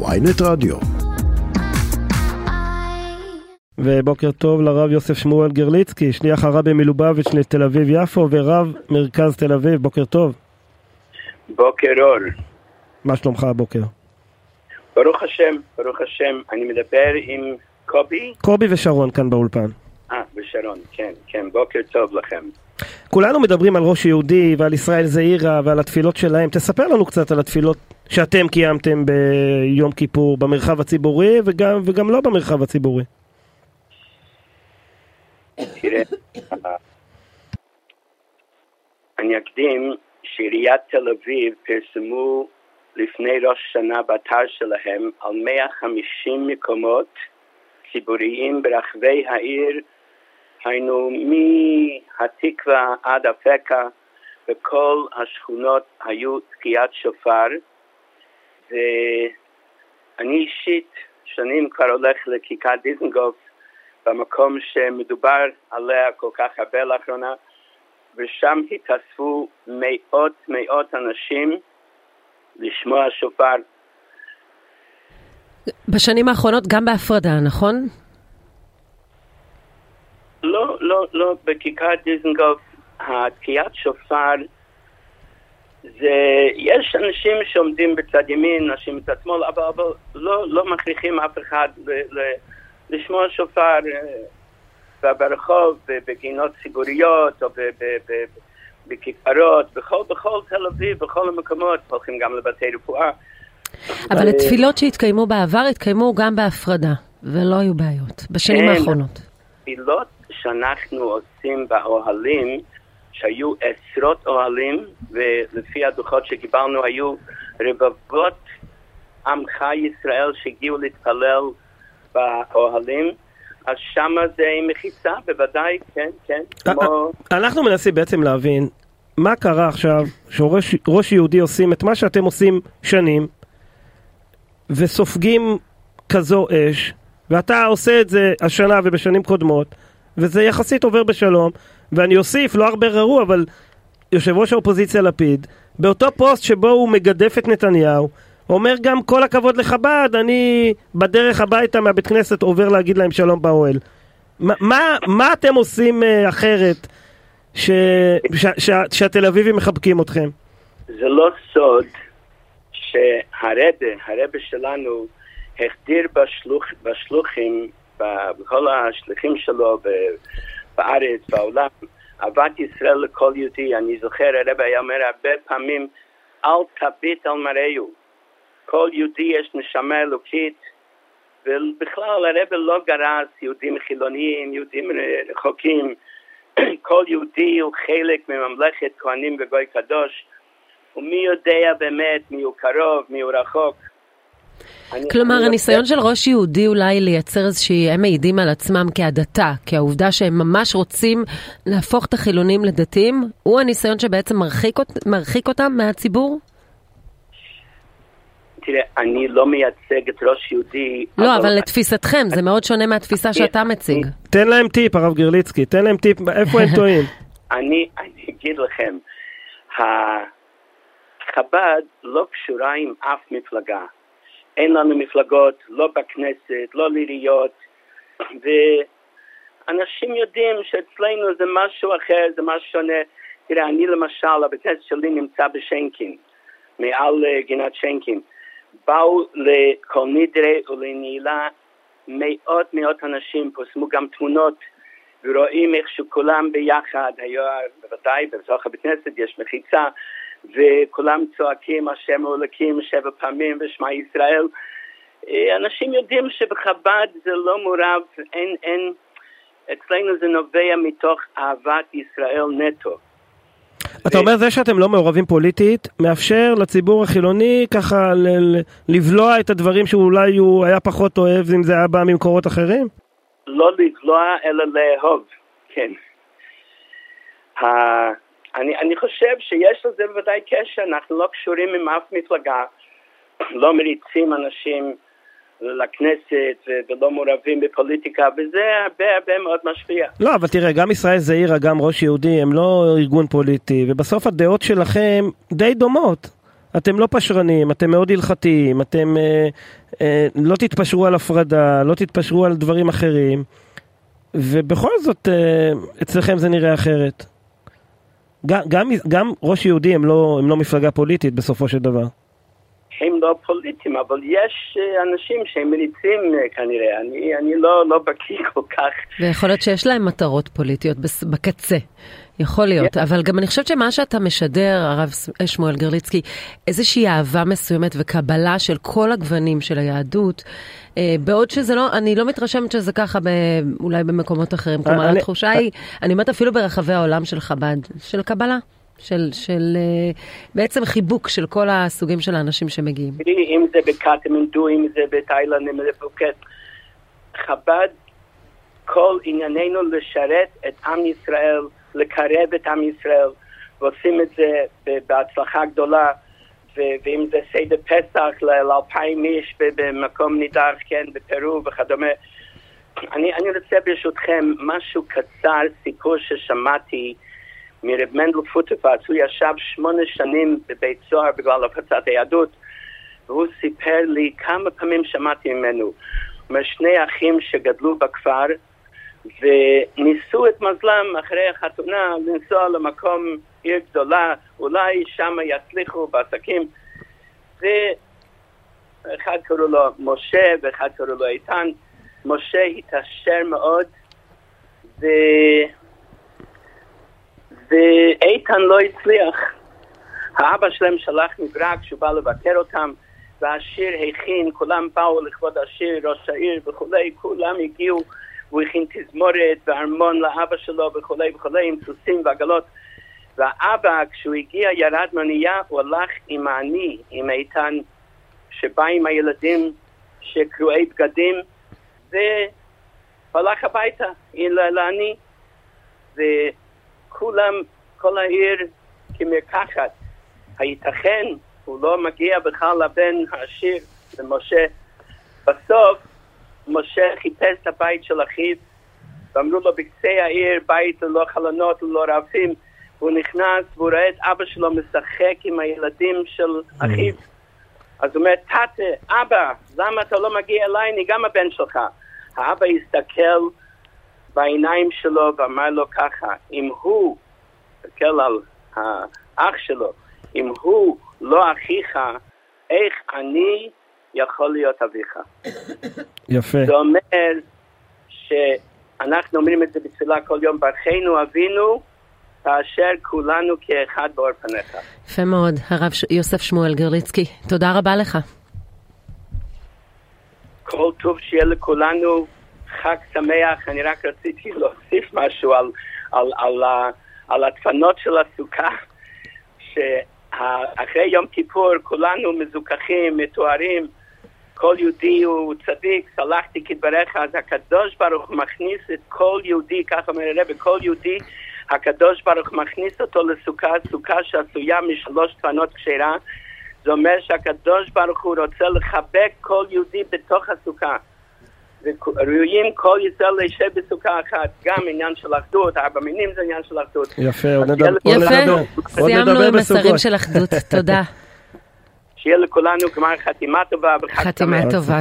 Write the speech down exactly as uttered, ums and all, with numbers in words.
ויינט רדיו. ובוקר טוב לרב יוסף שמואל גרליצקי, שליח הרבי מלובביץ' לתל אביב יפו ורב מרכז תל אביב. בוקר טוב. בוקר אור. מה שלומך הבוקר? ברוך השם, ברוך השם. אני מדבר עם קובי. קובי ושרון כאן באולפן. אה, ושרון, כן, כן, בוקר טוב לכם. כולנו מדברים על ראש יהודי ועל ישראל זעירה ועל התפילות שלהם. תספר לנו קצת על התפילות שאתם קיימתם ביום כיפור במרחב הציבורי וגם, וגם לא במרחב הציבורי. תראה, אני אקדים שעיריית תל אביב פרסמו לפני ראש שנה באתר שלהם על מאה וחמישים מקומות ציבוריים ברחבי העיר, היינו מהתקווה עד הפקה, וכל השכונות היו תקיעת שופר. ואני אישית שנים כבר הולך לכיכר דיזנגוף, במקום שמדובר עליה כל כך הרבה לאחרונה, ושם התאספו מאות מאות אנשים לשמוע שופר. בשנים האחרונות גם בהפרדה, נכון? לא, לא, לא, בכיכר דיזנגוף, התקיעת שופר, זה, יש אנשים שעומדים בצד ימין, אנשים בצד שמאל, אבל, אבל לא, לא מכריחים אף אחד ל, ל, לשמוע שופר ברחוב, בגינות ציבוריות, או בכיכרות, בכל, בכל תל אביב, בכל המקומות, הולכים גם לבתי רפואה. אבל התפילות שהתקיימו בעבר, התקיימו גם בהפרדה, ולא היו בעיות, בשנים האחרונות. התפילות שאנחנו עושים באוהלים, שהיו עשרות אוהלים, ולפי הדוחות שקיבלנו היו רבבות עמך ישראל שהגיעו להתפלל באוהלים, אז שמה זה מחיצה, בוודאי, כן, כן. אנחנו מנסים בעצם להבין מה קרה עכשיו שראש יהודי עושים את מה שאתם עושים שנים, וסופגים כזו אש, ואתה עושה את זה השנה ובשנים קודמות, וזה יחסית עובר בשלום. ואני אוסיף, לא הרבה רערו, אבל יושב ראש האופוזיציה לפיד, באותו פוסט שבו הוא מגדף את נתניהו, אומר גם כל הכבוד לחב"ד, אני בדרך הביתה מהבית כנסת עובר להגיד להם שלום באוהל. מה, מה, מה אתם עושים אחרת ש, ש, ש, שהתל אביבים מחבקים אתכם? זה לא סוד שהרבא, הרבא שלנו, החדיר בשלוח, בשלוחים, בכל השליחים שלו בארץ, בעולם, אהבת ישראל לכל יהודי. אני זוכר, הרב היה אומר הרבה פעמים, אל תביט על מראהו. כל יהודי יש נשמה אלוקית, ובכלל הרב לא גרס יהודים חילוניים, יהודים רחוקים. כל יהודי הוא חלק מממלכת כהנים וגוי קדוש, ומי יודע באמת מי הוא קרוב, מי הוא רחוק. כלומר, הניסיון של ראש יהודי אולי לייצר איזושהי, הם מעידים על עצמם כהדתה, כי העובדה שהם ממש רוצים להפוך את החילונים לדתיים, הוא הניסיון שבעצם מרחיק, מרחיק אותם מהציבור? תראה, אני לא מייצג את ראש יהודי. לא, אבל לתפיסתכם, זה מאוד שונה מהתפיסה שאתה מציג. תן להם טיפ, הרב גרליצקי, תן להם טיפ, איפה הם טועים? אני אגיד לכם, חב"ד לא קשורה עם אף מפלגה. אין לנו מפלגות, לא בכנסת, לא ליריות, ואנשים יודעים שאצלנו זה משהו אחר, זה משהו שונה. תראה, אני למשל, הבית שלי נמצא בשנקין, מעל גינת שנקין. באו לכל נדרי ולנעילה מאות מאות אנשים, פוסמו גם תמונות, ורואים איך שכולם ביחד, היו בוודאי, בצורך הבית כנסת יש מחיצה, וכולם צועקים השם מעולקים שבע פעמים ושמע ישראל. אנשים יודעים שבחב"ד זה לא מורב, אין, אין, אצלנו זה נובע מתוך אהבת ישראל נטו. אתה ו... אומר זה שאתם לא מעורבים פוליטית, מאפשר לציבור החילוני ככה ל- ל- לבלוע את הדברים שאולי הוא היה פחות אוהב אם זה היה בא ממקורות אחרים? לא לבלוע אלא לאהוב, כן. ה... אני, אני חושב שיש לזה בוודאי קשר, אנחנו לא קשורים עם אף מפלגה, לא מריצים אנשים לכנסת ולא מעורבים בפוליטיקה, וזה הרבה הרבה מאוד משפיע. לא, אבל תראה, גם ישראל זעירה, גם ראש יהודי, הם לא ארגון פוליטי, ובסוף הדעות שלכם די דומות. אתם לא פשרנים, אתם מאוד הלכתיים, אתם אה, לא תתפשרו על הפרדה, לא תתפשרו על דברים אחרים, ובכל זאת אצלכם זה נראה אחרת. גם, גם, גם ראש יהודי הם לא, הם לא מפלגה פוליטית בסופו של דבר. הם לא פוליטיים, אבל יש אנשים שהם מליצים כנראה, אני, אני לא, לא בקיא כל כך. ויכול להיות שיש להם מטרות פוליטיות בקצה, יכול להיות, yeah. אבל גם אני חושבת שמה שאתה משדר, הרב שמואל גרליצקי, איזושהי אהבה מסוימת וקבלה של כל הגוונים של היהדות, בעוד שזה לא, אני לא מתרשמת שזה ככה ב, אולי במקומות אחרים, כלומר אני, התחושה אני... היא, אני אומרת אפילו ברחבי העולם של חב"ד, של קבלה. של, של בעצם חיבוק של כל הסוגים של האנשים שמגיעים. אם זה בקטמנדו, אם זה בתאילנד, אם זה בפוקט. חב"ד, כל ענייננו לשרת את עם ישראל, לקרב את עם ישראל, ועושים את זה בהצלחה גדולה, ואם זה סדר פסח לאלפיים איש במקום נידח, כן, בפרו וכדומה. אני, אני רוצה ברשותכם משהו קצר, סיפור ששמעתי, מרב מנדל פוטפץ, הוא ישב שמונה שנים בבית סוהר בגלל הפצת היהדות, והוא סיפר לי כמה פעמים שמעתי ממנו, משני אחים שגדלו בכפר, וניסו את מזלם אחרי החתונה לנסוע למקום עיר גדולה, אולי שם יצליחו בעסקים, ואחד קראו לו משה ואחד קראו לו איתן. משה התעשר מאוד, ו... ואיתן לא הצליח. האבא שלהם שלח מברק שהוא בא לבקר אותם, והשיר הכין, כולם באו לכבוד השיר, ראש העיר וכולי, כולם הגיעו, הוא הכין תזמורת והרמון לאבא שלו וכולי וכולי, עם סוסים ועגלות. והאבא כשהוא הגיע ירד מנייה, הוא הלך עם העני, עם איתן, שבא עם הילדים שקרועי בגדים, והלך הביתה לעני, ו... כולם, כל העיר כמרקחת. הייתכן, הוא לא מגיע בכלל לבן העשיר, למשה. בסוף, משה חיפש את הבית של אחיו, ואמרו לו בקצה העיר, בית ללא חלונות, ללא רעפים. הוא נכנס, והוא ראה את אבא שלו משחק עם הילדים של אחיו. אז הוא אומר, תתה, אבא, למה אתה לא מגיע אליי? אני גם הבן שלך. האבא הסתכל בעיניים שלו ואמר לו ככה, אם הוא, תקל על האח שלו, אם הוא לא אחיך, איך אני יכול להיות אביך? יפה. זה אומר שאנחנו אומרים את זה בתפילה כל יום, ברכנו אבינו, כאשר כולנו כאחד באור פניך. יפה מאוד, הרב יוסף שמואל גרליצקי, תודה רבה לך. כל טוב שיהיה לכולנו, חג שמח. אני רק רציתי להוסיף משהו על, על, על, על התפנות של הסוכה, שאחרי יום כיפור כולנו מזוכחים, מתוארים, כל יהודי הוא צדיק, סלחתי כדבריך, אז הקדוש ברוך מכניס את כל יהודי, ככה אומר הרב, כל יהודי, הקדוש ברוך מכניס אותו לסוכה, סוכה שעשויה משלוש תפנות כשרה, זה אומר שהקדוש ברוך הוא רוצה לחבק כל יהודי בתוך הסוכה, וראויים כל ישראל להישב בסוכה אחת, גם עניין של אחדות, ארבע מינים זה עניין של אחדות. יפה, סיימנו עם מסרים של אחדות, תודה. שיהיה לכולנו כמר חתימה טובה. חתימה טובה.